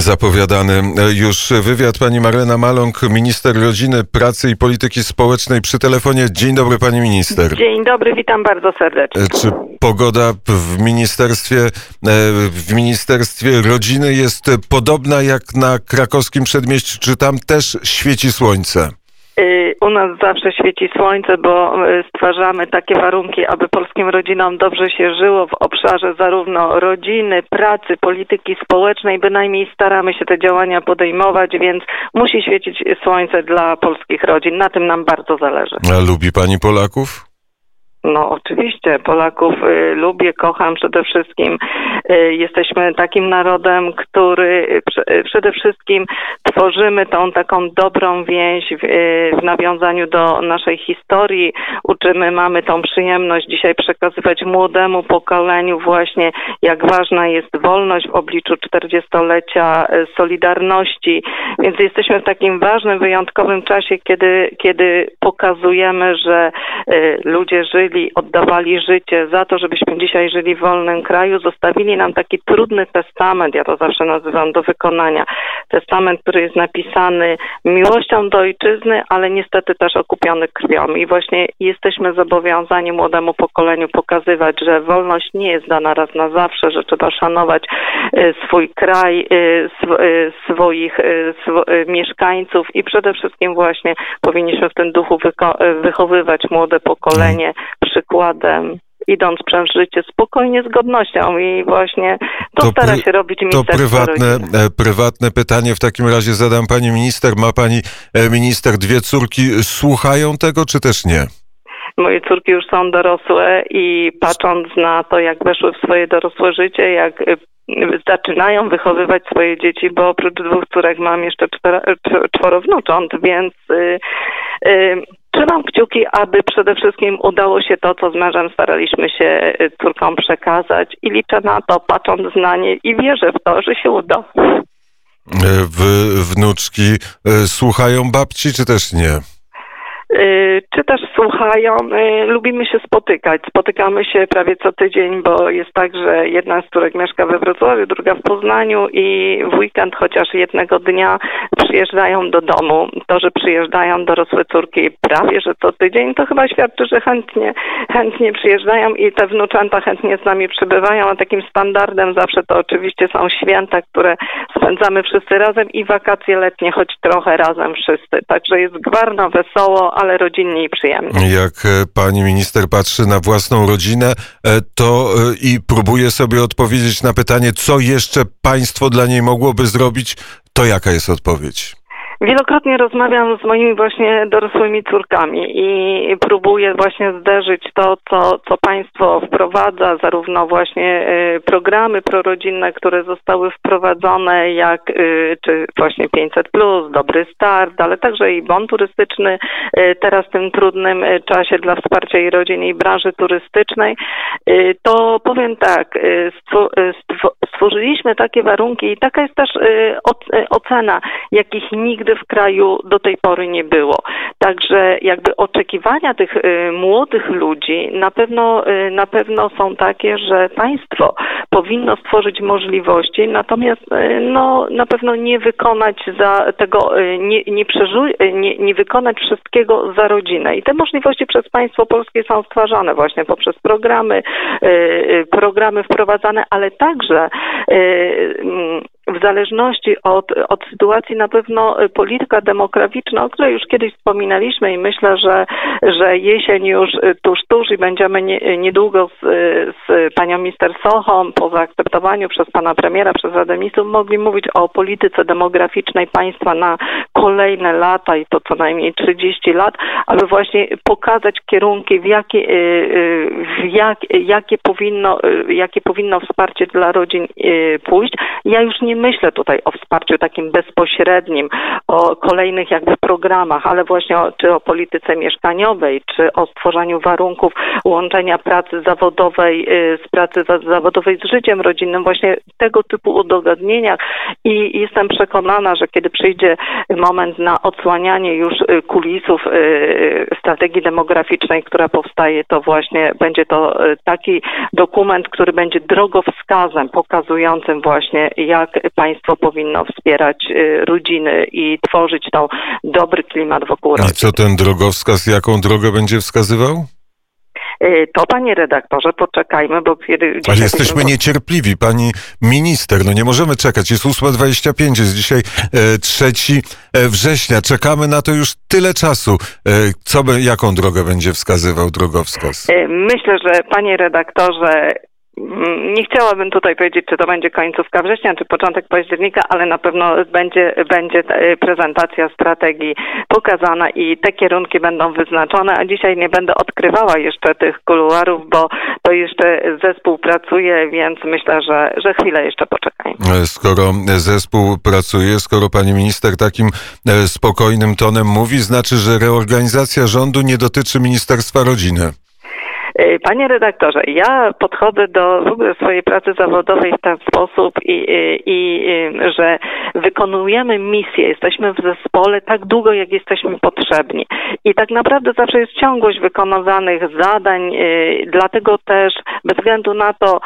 zapowiadany już wywiad. Pani Marlena Maląg, minister rodziny, pracy i polityki społecznej przy telefonie. Dzień dobry, pani minister. Dzień dobry, witam bardzo serdecznie. Czy pogoda w Ministerstwie Rodziny jest podobna jak na krakowskim przedmieściu? Czy tam też świeci słońce? U nas zawsze świeci słońce, bo stwarzamy takie warunki, aby polskim rodzinom dobrze się żyło w obszarze zarówno rodziny, pracy, polityki społecznej. Bynajmniej staramy się te działania podejmować, więc musi świecić słońce dla polskich rodzin. Na tym nam bardzo zależy. A lubi pani Polaków? No oczywiście, Polaków lubię, kocham przede wszystkim. Jesteśmy takim narodem, który przede wszystkim tworzymy tą taką dobrą więź w nawiązaniu do naszej historii. Uczymy, mamy tą przyjemność dzisiaj przekazywać młodemu pokoleniu właśnie, jak ważna jest wolność w obliczu 40-lecia Solidarności. Więc jesteśmy w takim ważnym, wyjątkowym czasie, kiedy pokazujemy, że ludzie żyli, oddawali życie za to, żebyśmy dzisiaj żyli w wolnym kraju. Zostawili nam taki trudny testament, ja to zawsze nazywam, do wykonania. Testament, który jest napisany miłością do ojczyzny, ale niestety też okupiony krwią. I właśnie jesteśmy zobowiązani młodemu pokoleniu pokazywać, że wolność nie jest dana raz na zawsze, że trzeba szanować swój kraj, swoich mieszkańców i przede wszystkim właśnie powinniśmy w tym duchu wychowywać młode pokolenie przykładem, idąc przez życie spokojnie, z godnością i właśnie to stara się robić ministerstwo. To prywatne pytanie w takim razie zadam pani minister. Ma pani minister dwie córki, słuchają tego czy też nie? Moje córki już są dorosłe i patrząc na to, jak weszły w swoje dorosłe życie, jak zaczynają wychowywać swoje dzieci, bo oprócz dwóch córek mam jeszcze czworo wnucząt, więc trzymam kciuki, aby przede wszystkim udało się to, co z mężem staraliśmy się córkom przekazać i liczę na to, patrząc na nie i wierzę w to, że się uda. Wnuczki słuchają babci, czy też nie? Czy też słuchają, lubimy się spotykać. Spotykamy się prawie co tydzień, bo jest tak, że jedna z córek mieszka we Wrocławiu, druga w Poznaniu i w weekend chociaż jednego dnia przyjeżdżają do domu. To, że przyjeżdżają dorosłe córki prawie że co tydzień, to chyba świadczy, że chętnie przyjeżdżają i te wnuczęta chętnie z nami przybywają, a takim standardem zawsze to oczywiście są święta, które spędzamy wszyscy razem i wakacje letnie, choć trochę razem wszyscy. Także jest gwarno, wesoło, ale rodzinnie i przyjemnie. Jak pani minister patrzy na własną rodzinę, to i próbuje sobie odpowiedzieć na pytanie, co jeszcze państwo dla niej mogłoby zrobić, to jaka jest odpowiedź? Wielokrotnie rozmawiam z moimi właśnie dorosłymi córkami i próbuję właśnie zderzyć to, co państwo wprowadza, zarówno właśnie programy prorodzinne, które zostały wprowadzone, jak czy właśnie 500+, Dobry Start, ale także i bon turystyczny teraz w tym trudnym czasie dla wsparcia i rodzin i branży turystycznej. To powiem tak, stworzyliśmy takie warunki i taka jest też ocena, jakich nigdy w kraju do tej pory nie było. Także jakby oczekiwania tych młodych ludzi na pewno są takie, że państwo powinno stworzyć możliwości, natomiast na pewno nie wykonać za tego, nie wykonać wszystkiego za rodzinę. I te możliwości przez państwo polskie są stwarzane właśnie poprzez programy wprowadzane, ale także w zależności od sytuacji na pewno polityka demograficzna, o której już kiedyś wspominaliśmy i myślę, że jesień już tuż i będziemy niedługo z panią minister Sochą po zaakceptowaniu przez pana premiera, przez Radę Ministrów mogli mówić o polityce demograficznej państwa na kolejne lata i to co najmniej 30 lat, aby właśnie pokazać kierunki, jakie powinno wsparcie dla rodzin pójść. Ja już nie myślę tutaj o wsparciu takim bezpośrednim, o kolejnych jakby programach, ale właśnie o polityce mieszkaniowej, czy o stworzeniu warunków łączenia pracy zawodowej z życiem rodzinnym, właśnie tego typu udogodnieniach i jestem przekonana, że kiedy przyjdzie moment na odsłanianie już kulisów strategii demograficznej, która powstaje, to właśnie będzie to taki dokument, który będzie drogowskazem pokazującym właśnie, jak państwo powinno wspierać rodziny i tworzyć tą dobry klimat wokół rodziny. A co ten drogowskaz, jaką drogę będzie wskazywał? To, panie redaktorze, poczekajmy, bo... Ale jesteśmy niecierpliwi, pani minister. No nie możemy czekać. Jest 8.25, jest dzisiaj 3 września. Czekamy na to już tyle czasu. Jaką drogę będzie wskazywał drogowskaz? Myślę, że, panie redaktorze, nie chciałabym tutaj powiedzieć, czy to będzie końcówka września, czy początek października, ale na pewno będzie prezentacja strategii pokazana i te kierunki będą wyznaczone, a dzisiaj nie będę odkrywała jeszcze tych kuluarów, bo to jeszcze zespół pracuje, więc myślę, że chwilę jeszcze poczekajmy. Skoro zespół pracuje, skoro pani minister takim spokojnym tonem mówi, znaczy, że reorganizacja rządu nie dotyczy Ministerstwa Rodziny. Panie redaktorze, ja podchodzę do w ogóle swojej pracy zawodowej w ten sposób, że wykonujemy misję, jesteśmy w zespole tak długo, jak jesteśmy potrzebni. I tak naprawdę zawsze jest ciągłość wykonywanych zadań, dlatego też bez względu na to,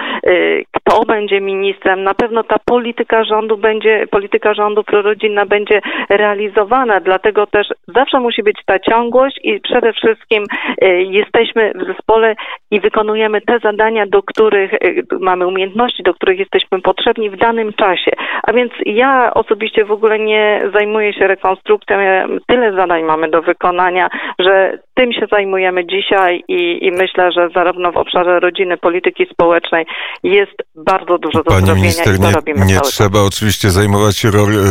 kto będzie ministrem, na pewno ta polityka rządu prorodzinna będzie realizowana, dlatego też zawsze musi być ta ciągłość i przede wszystkim jesteśmy w zespole i wykonujemy te zadania, do których mamy umiejętności, do których jesteśmy potrzebni w danym czasie. A więc ja osobiście w ogóle nie zajmuję się rekonstrukcją. Tyle zadań mamy do wykonania, że tym się zajmujemy dzisiaj i myślę, że zarówno w obszarze rodziny, polityki społecznej jest bardzo dużo do zrobienia. Pani minister, nie trzeba oczywiście zajmować się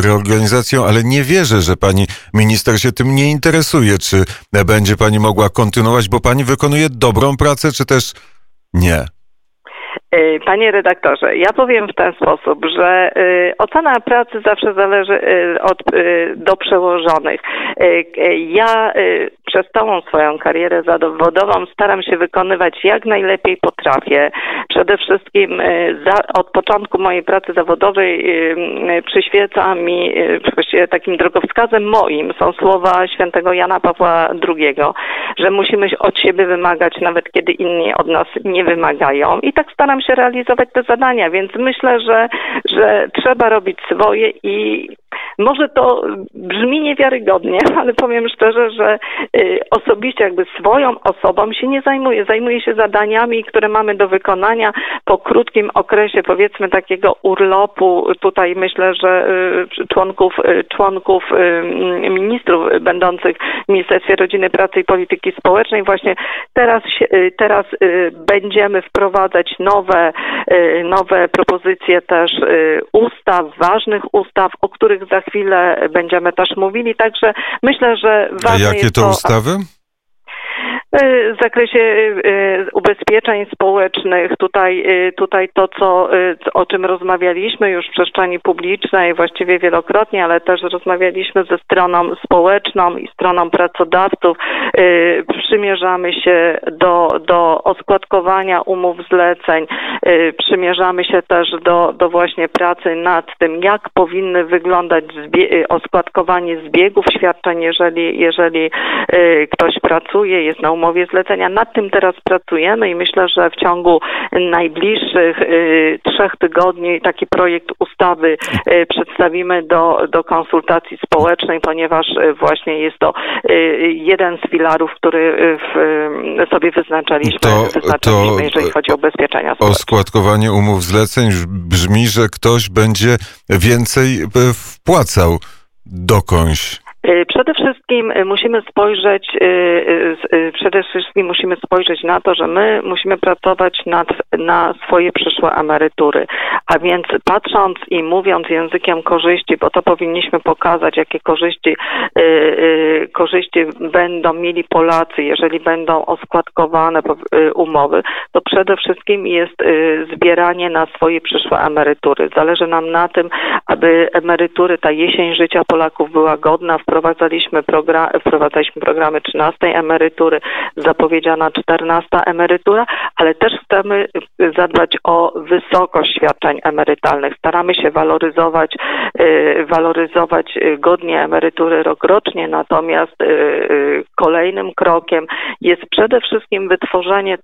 reorganizacją, ale nie wierzę, że pani minister się tym nie interesuje. Czy będzie pani mogła kontynuować, bo pani wykonuje dobrą pracę, czy też nie? Panie redaktorze, ja powiem w ten sposób, że ocena pracy zawsze zależy do przełożonych. Ja przez całą swoją karierę zawodową staram się wykonywać jak najlepiej potrafię. Przede wszystkim od początku mojej pracy zawodowej przyświeca mi takim drogowskazem moim są słowa świętego Jana Pawła II, że musimy od siebie wymagać, nawet kiedy inni od nas nie wymagają. I tak staram się realizować te zadania, więc myślę, że trzeba robić swoje i może to brzmi niewiarygodnie, ale powiem szczerze, że osobiście jakby swoją osobą się nie zajmuję. Zajmuję się zadaniami, które mamy do wykonania po krótkim okresie, powiedzmy takiego urlopu. Tutaj myślę, że członków ministrów będących w Ministerstwie Rodziny, Pracy i Polityki Społecznej właśnie teraz będziemy wprowadzać nowe propozycje też ustaw, ważnych ustaw, o których za chwilę będziemy też mówili. Także myślę, że ważne jest to... Jakie to ustawy? W zakresie ubezpieczeń społecznych, tutaj to, o czym rozmawialiśmy już w przestrzeni publicznej właściwie wielokrotnie, ale też rozmawialiśmy ze stroną społeczną i stroną pracodawców. Przymierzamy się do oskładkowania umów zleceń, przymierzamy się też do właśnie pracy nad tym, jak powinny wyglądać oskładkowanie zbiegów świadczeń, jeżeli ktoś pracuje, jest na umowie zlecenia. Nad tym teraz pracujemy i myślę, że w ciągu najbliższych 3 tygodni taki projekt ustawy przedstawimy do konsultacji społecznej, ponieważ właśnie jest to jeden z filarów, który sobie wyznaczyliśmy, jeżeli chodzi o ubezpieczenia społeczne. Oskładkowanie umów zleceń brzmi, że ktoś będzie więcej wpłacał dokądś. Przede wszystkim musimy spojrzeć na to, że my musimy pracować na swoje przyszłe emerytury, a więc patrząc i mówiąc językiem korzyści, bo to powinniśmy pokazać, jakie korzyści będą mieli Polacy, jeżeli będą oskładkowane umowy, to przede wszystkim jest zbieranie na swoje przyszłe emerytury. Zależy nam na tym, aby emerytury, ta jesień życia Polaków była godna w Wprowadzaliśmy programy 13 emerytury, zapowiedziana 14 emerytura, ale też chcemy zadbać o wysokość świadczeń emerytalnych. Staramy się waloryzować godnie emerytury rokrocznie, natomiast kolejnym krokiem jest przede wszystkim wytworzenie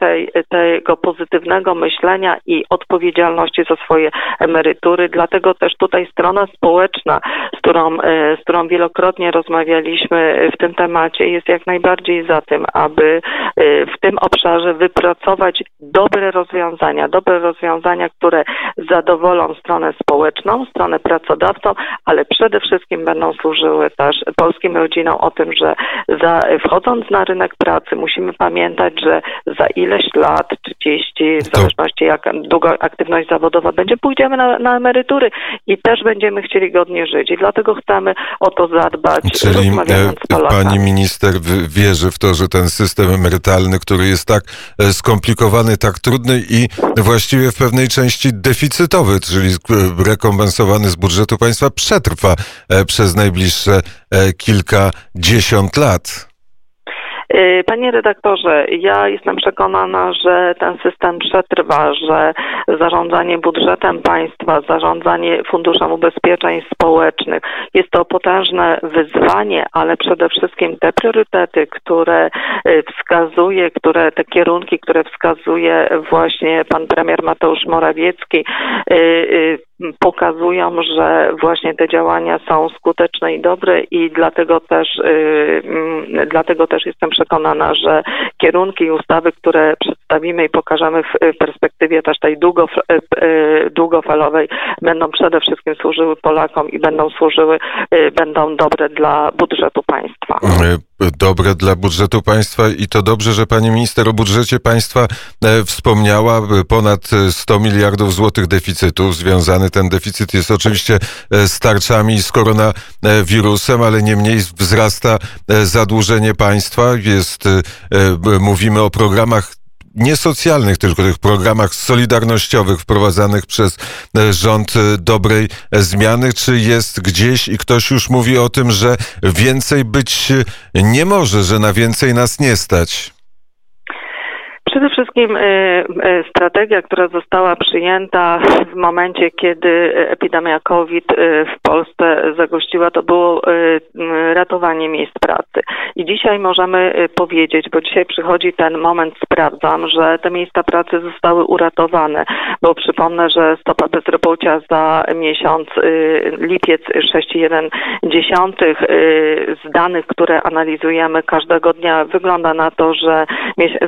tego pozytywnego myślenia i odpowiedzialności za swoje emerytury. Dlatego też tutaj strona społeczna, z którą wielokrotnie rozmawialiśmy w tym temacie, jest jak najbardziej za tym, aby w tym obszarze wypracować dobre rozwiązania, które zadowolą stronę społeczną, stronę pracodawcą, ale przede wszystkim będą służyły też polskim rodzinom o tym, że wchodząc na rynek pracy musimy pamiętać, że za ileś lat, 30, w zależności jak długo aktywność zawodowa będzie, pójdziemy na emerytury i też będziemy chcieli godnie żyć i dlatego chcemy o to zadbać. Czyli pani minister wierzy w to, że ten system emerytalny, który jest tak skomplikowany, tak trudny i właściwie w pewnej części deficytowy, czyli rekompensowany z budżetu państwa, przetrwa przez najbliższe kilkadziesiąt lat. Panie redaktorze, ja jestem przekonana, że ten system przetrwa, że zarządzanie budżetem państwa, zarządzanie Funduszem Ubezpieczeń Społecznych jest to potężne wyzwanie, ale przede wszystkim te priorytety, te kierunki, które wskazuje właśnie pan premier Mateusz Morawiecki, pokazują, że właśnie te działania są skuteczne i dobre i dlatego też jestem przekonana, że kierunki i ustawy, które przedstawimy i pokażemy w perspektywie też tej długofalowej, będą przede wszystkim służyły Polakom i będą dobre dla budżetu państwa. Dobre dla budżetu państwa i to dobrze, że pani minister o budżecie państwa wspomniała. Ponad 100 miliardów złotych deficytu. Związany ten deficyt jest oczywiście z tarczami i z koronawirusem, ale niemniej wzrasta zadłużenie państwa. Mówimy o programach nie socjalnych, tylko tych programach solidarnościowych wprowadzanych przez rząd dobrej zmiany. Czy jest gdzieś i ktoś już mówi o tym, że więcej być nie może, że na więcej nas nie stać? Przede wszystkim strategia, która została przyjęta w momencie, kiedy epidemia COVID w Polsce zagościła, to było ratowanie miejsc pracy. I dzisiaj możemy powiedzieć, bo dzisiaj przychodzi ten moment, sprawdzam, że te miejsca pracy zostały uratowane, bo przypomnę, że stopa bezrobocia za miesiąc lipiec 6,1 z danych, które analizujemy każdego dnia, wygląda na to, że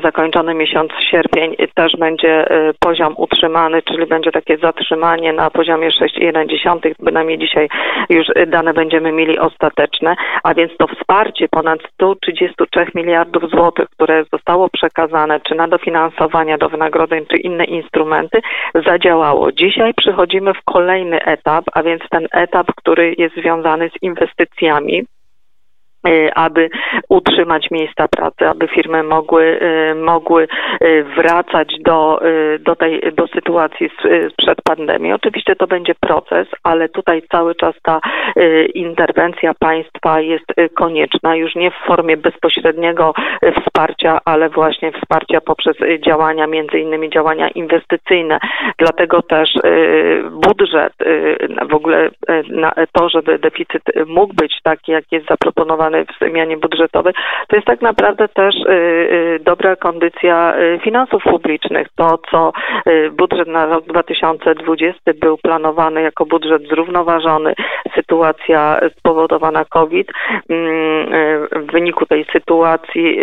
zakończony miesiąc sierpień też będzie poziom utrzymany, czyli będzie takie zatrzymanie na poziomie 6,1, bynajmniej dzisiaj już dane będziemy mieli ostateczne, a więc to wsparcie ponad 133 miliardów złotych, które zostało przekazane czy na dofinansowania do wynagrodzeń, czy inne instrumenty, zadziałało. Dzisiaj przechodzimy w kolejny etap, a więc ten etap, który jest związany z inwestycjami, aby utrzymać miejsca pracy, aby firmy mogły wracać do sytuacji sprzed pandemii. Oczywiście to będzie proces, ale tutaj cały czas ta interwencja państwa jest konieczna, już nie w formie bezpośredniego wsparcia, ale właśnie wsparcia poprzez działania, między innymi działania inwestycyjne. Dlatego też budżet, w ogóle to, żeby deficyt mógł być taki, jak jest zaproponowany w zmianie budżetowej, to jest tak naprawdę też dobra kondycja finansów publicznych. To, co budżet na rok 2020 był planowany jako budżet zrównoważony, sytuacja spowodowana COVID, w wyniku tej sytuacji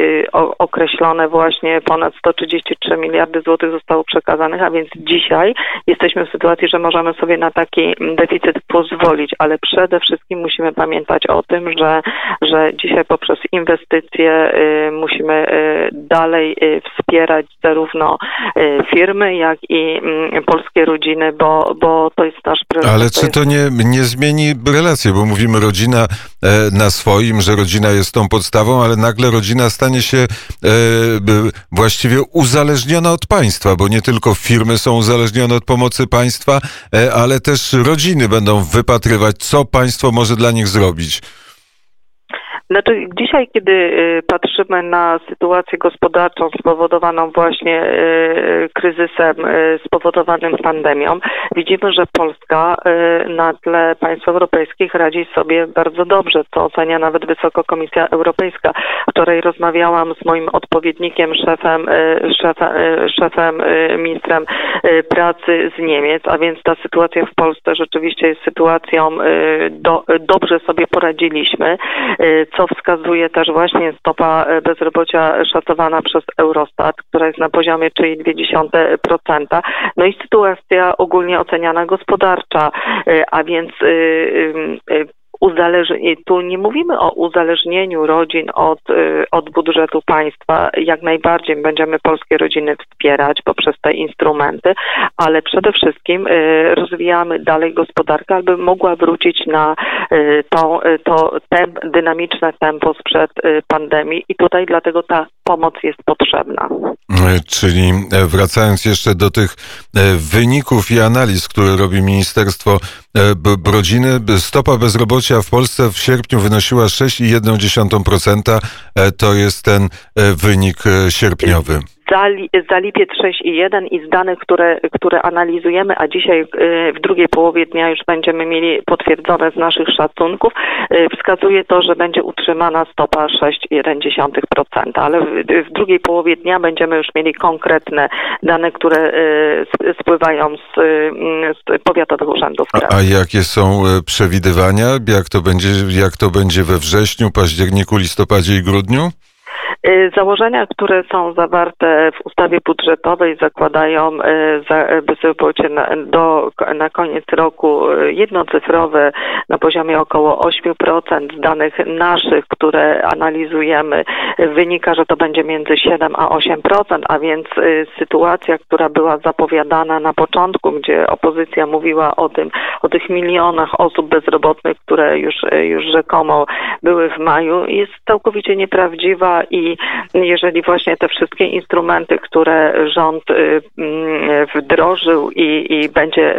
określone właśnie ponad 133 miliardy złotych zostało przekazanych, a więc dzisiaj jesteśmy w sytuacji, że możemy sobie na taki deficyt pozwolić, ale przede wszystkim musimy pamiętać o tym, że dzisiaj poprzez inwestycje musimy dalej wspierać zarówno firmy, jak i polskie rodziny, bo to jest nasz priorytet. Ale czy to nie zmieni relacji? Bo mówimy rodzina na swoim, że rodzina jest tą podstawą, ale nagle rodzina stanie się właściwie uzależniona od państwa, bo nie tylko firmy są uzależnione od pomocy państwa, ale też rodziny będą wypatrywać, co państwo może dla nich zrobić. Znaczy, dzisiaj, kiedy patrzymy na sytuację gospodarczą spowodowaną właśnie kryzysem spowodowanym pandemią, widzimy, że Polska na tle państw europejskich radzi sobie bardzo dobrze, co ocenia nawet Wysoka Komisja Europejska. Wczoraj rozmawiałam z moim odpowiednikiem, szefem ministrem pracy z Niemiec, a więc ta sytuacja w Polsce rzeczywiście jest sytuacją, dobrze sobie poradziliśmy, co wskazuje też właśnie stopa bezrobocia szacowana przez Eurostat, która jest na poziomie 0,2%. No i sytuacja ogólnie oceniana gospodarcza, a więc tu nie mówimy o uzależnieniu rodzin od budżetu państwa. Jak najbardziej będziemy polskie rodziny wspierać poprzez te instrumenty, ale przede wszystkim rozwijamy dalej gospodarkę, aby mogła wrócić na dynamiczne tempo sprzed pandemii i tutaj dlatego ta pomoc jest potrzebna. Czyli wracając jeszcze do tych wyników i analiz, które robi Ministerstwo Rodziny, stopa bezrobocia w Polsce w sierpniu wynosiła 6,1%. To jest ten wynik sierpniowy. Za lipiec 6,1 i z danych, które analizujemy, a dzisiaj w drugiej połowie dnia już będziemy mieli potwierdzone z naszych szacunków, wskazuje to, że będzie utrzymana stopa 6,1%, ale w drugiej połowie dnia będziemy już mieli konkretne dane, które spływają z powiatowych urzędów. A jakie są przewidywania? Jak to będzie we wrześniu, październiku, listopadzie i grudniu? Założenia, które są zawarte w ustawie budżetowej, zakładają bezrobocie na koniec roku jednocyfrowe na poziomie około 8%. Z danych naszych, które analizujemy, wynika, że to będzie między 7 a 8%, a więc sytuacja, która była zapowiadana na początku, gdzie opozycja mówiła o tych milionach osób bezrobotnych, które już rzekomo były w maju, jest całkowicie nieprawdziwa i jeżeli właśnie te wszystkie instrumenty, które rząd wdrożył i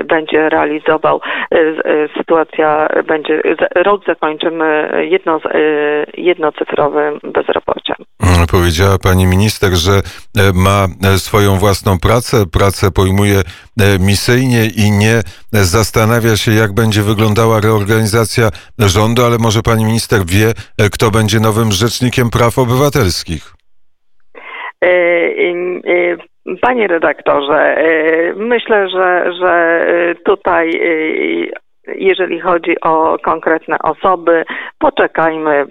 będzie realizował, sytuacja będzie, rok zakończymy jednocyfrowym bezrobociem. Powiedziała pani minister, że ma swoją własną pracę, pracę pojmuje misyjnie i nie zastanawia się, jak będzie wyglądała reorganizacja rządu, ale może pani minister wie, kto będzie nowym rzecznikiem praw obywatelskich? Panie redaktorze, myślę, że tutaj, jeżeli chodzi o konkretne osoby, poczekajmy,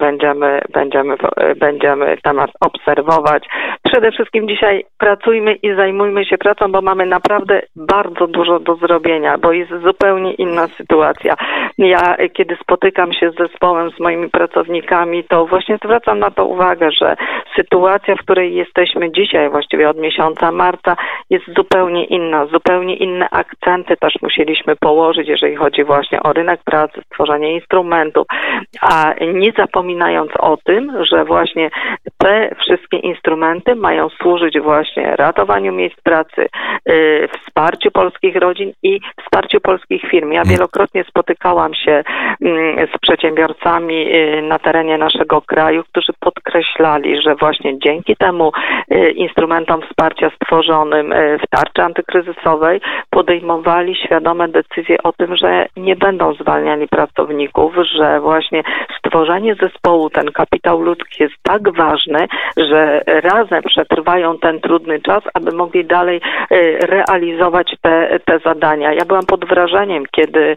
będziemy temat obserwować. Przede wszystkim dzisiaj pracujmy i zajmujmy się pracą, bo mamy naprawdę bardzo dużo do zrobienia, bo jest zupełnie inna sytuacja. Ja, kiedy spotykam się z zespołem, z moimi pracownikami, to właśnie zwracam na to uwagę, że sytuacja, w której jesteśmy dzisiaj, właściwie od miesiąca marca, jest zupełnie inna. Zupełnie inne akcenty też musieliśmy położyć, jeżeli chodzi właśnie o rynek pracy, stworzenie instrumentów, a nie zapominając o tym, że właśnie te wszystkie instrumenty mają służyć właśnie ratowaniu miejsc pracy, wsparciu polskich rodzin i wsparciu polskich firm. Ja wielokrotnie spotykałam się z przedsiębiorcami na terenie naszego kraju, którzy podkreślali, że właśnie dzięki temu instrumentom wsparcia stworzonym w tarczy antykryzysowej podejmowali świadome decyzje o tym, że nie będą zwalniali pracowników, że właśnie stworzenie zespołu, ten kapitał ludzki jest tak ważny, że razem przetrwają ten trudny czas, aby mogli dalej realizować te zadania. Ja byłam pod wrażeniem, kiedy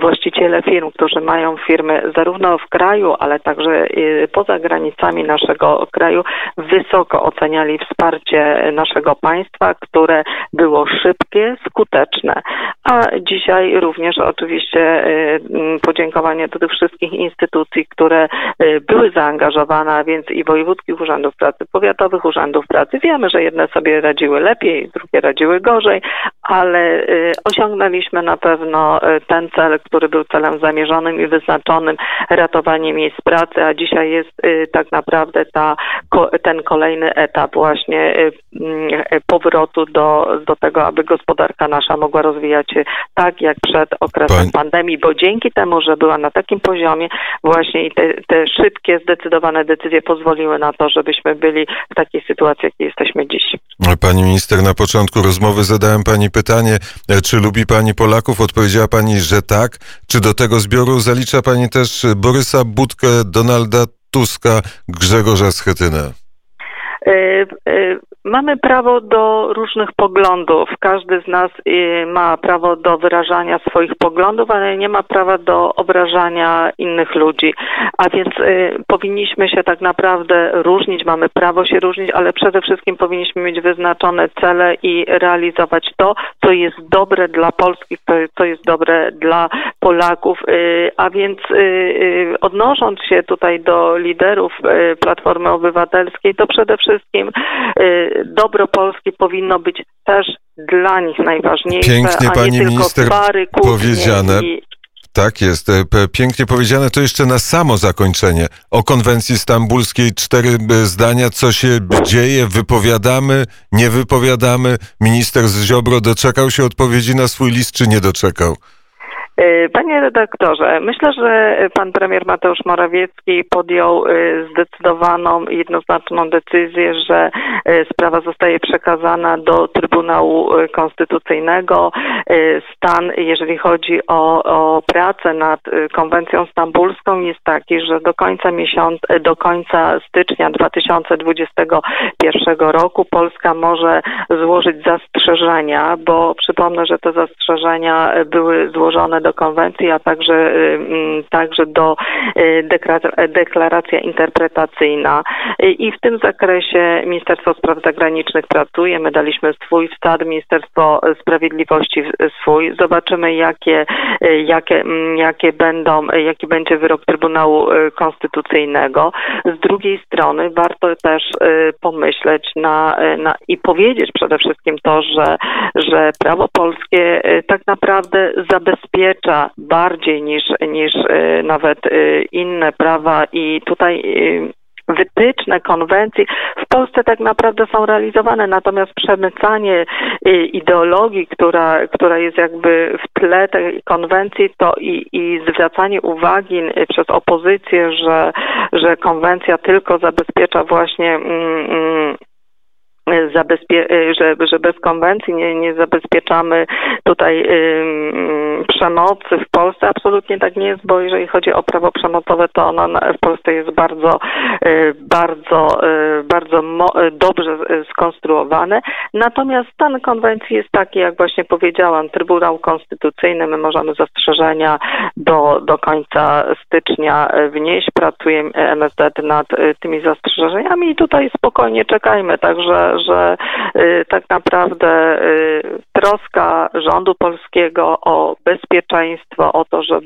właściciele firm, którzy mają firmy zarówno w kraju, ale także poza granicami naszego kraju, wysoko oceniali wsparcie naszego państwa, które było szybkie, skuteczne. A dzisiaj również oczywiście podziękowanie do tych wszystkich instytucji, które były zaangażowane, a więc i wojewódzkich urzędów pracy, powiatowych urzędów pracy. Wiemy, że jedne sobie radziły lepiej, drugie radziły gorzej, ale osiągnęliśmy na pewno ten cel, który był celem zamierzonym i wyznaczonym, ratowanie miejsc pracy, a dzisiaj jest tak naprawdę ten kolejny etap właśnie powrotu do tego, aby gospodarka nasza mogła rozwijać się tak jak przed okresem pandemii, bo dzięki temu, że była na takim poziomie właśnie i te szybkie, zdecydowane decyzje pozwoliły na to, żebyśmy byli w takiej sytuacji, jakiej jesteśmy dziś. Pani minister, na początku rozmowy zadałem pani pytanie, czy lubi pani Polaków? Odpowiedziała pani, że tak. Czy do tego zbioru zalicza pani też Borysa Budkę, Donalda Tuska, Grzegorza Schetynę? Mamy prawo do różnych poglądów. Każdy z nas ma prawo do wyrażania swoich poglądów, ale nie ma prawa do obrażania innych ludzi. A więc powinniśmy się tak naprawdę różnić, mamy prawo się różnić, ale przede wszystkim powinniśmy mieć wyznaczone cele i realizować to, co jest dobre dla Polski, co jest dobre dla Polaków. A więc odnosząc się tutaj do liderów Platformy Obywatelskiej, to przede wszystkim dobro Polski powinno być też dla nich najważniejsze. Pięknie, pani minister, powiedziane. Tak jest, pięknie powiedziane. To jeszcze na samo zakończenie o konwencji stambulskiej 4 zdania, co się dzieje, wypowiadamy, nie wypowiadamy. Minister Ziobro doczekał się odpowiedzi na swój list, czy nie doczekał? Panie redaktorze, myślę, że pan premier Mateusz Morawiecki podjął zdecydowaną, jednoznaczną decyzję, że sprawa zostaje przekazana do Trybunału Konstytucyjnego. Stan, jeżeli chodzi o pracę nad konwencją stambulską, jest taki, że do końca stycznia 2021 roku Polska może złożyć zastrzeżenia, bo przypomnę, że te zastrzeżenia były złożone do konwencji, a także do deklaracja interpretacyjna. I w tym zakresie Ministerstwo Spraw Zagranicznych pracuje. My daliśmy swój wkład, Ministerstwo Sprawiedliwości swój. Zobaczymy, jaki będzie wyrok Trybunału Konstytucyjnego. Z drugiej strony warto też pomyśleć i powiedzieć przede wszystkim to, że prawo polskie tak naprawdę zabezpiecza bardziej niż nawet inne prawa i tutaj wytyczne konwencji w Polsce tak naprawdę są realizowane, natomiast przemycanie ideologii, która jest jakby w tle tej konwencji, to i zwracanie uwagi przez opozycję, że konwencja tylko zabezpiecza właśnie że bez konwencji nie zabezpieczamy tutaj przemocy w Polsce. Absolutnie tak nie jest, bo jeżeli chodzi o prawo przemocowe, to ono w Polsce jest bardzo dobrze skonstruowane. Natomiast stan konwencji jest taki, jak właśnie powiedziałam, Trybunał Konstytucyjny. My możemy zastrzeżenia do końca stycznia wnieść. Pracuje MSZ nad tymi zastrzeżeniami i tutaj spokojnie czekajmy, także że tak naprawdę troska rządu polskiego o bezpieczeństwo, o to, że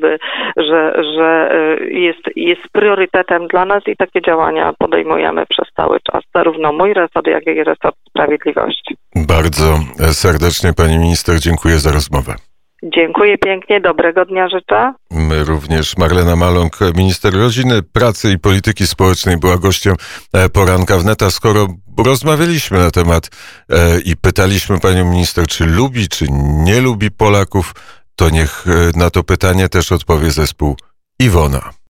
jest priorytetem dla nas i takie działania podejmujemy przez cały czas. Zarówno mój resort, jak i resort sprawiedliwości. Bardzo serdecznie pani minister dziękuję za rozmowę. Dziękuję pięknie, dobrego dnia życzę. My również. Marlena Maląg, minister rodziny, pracy i polityki społecznej, była gościem Poranka WNET-a. Skoro rozmawialiśmy na temat i pytaliśmy panią minister, czy lubi, czy nie lubi Polaków, to niech na to pytanie też odpowie zespół Iwona.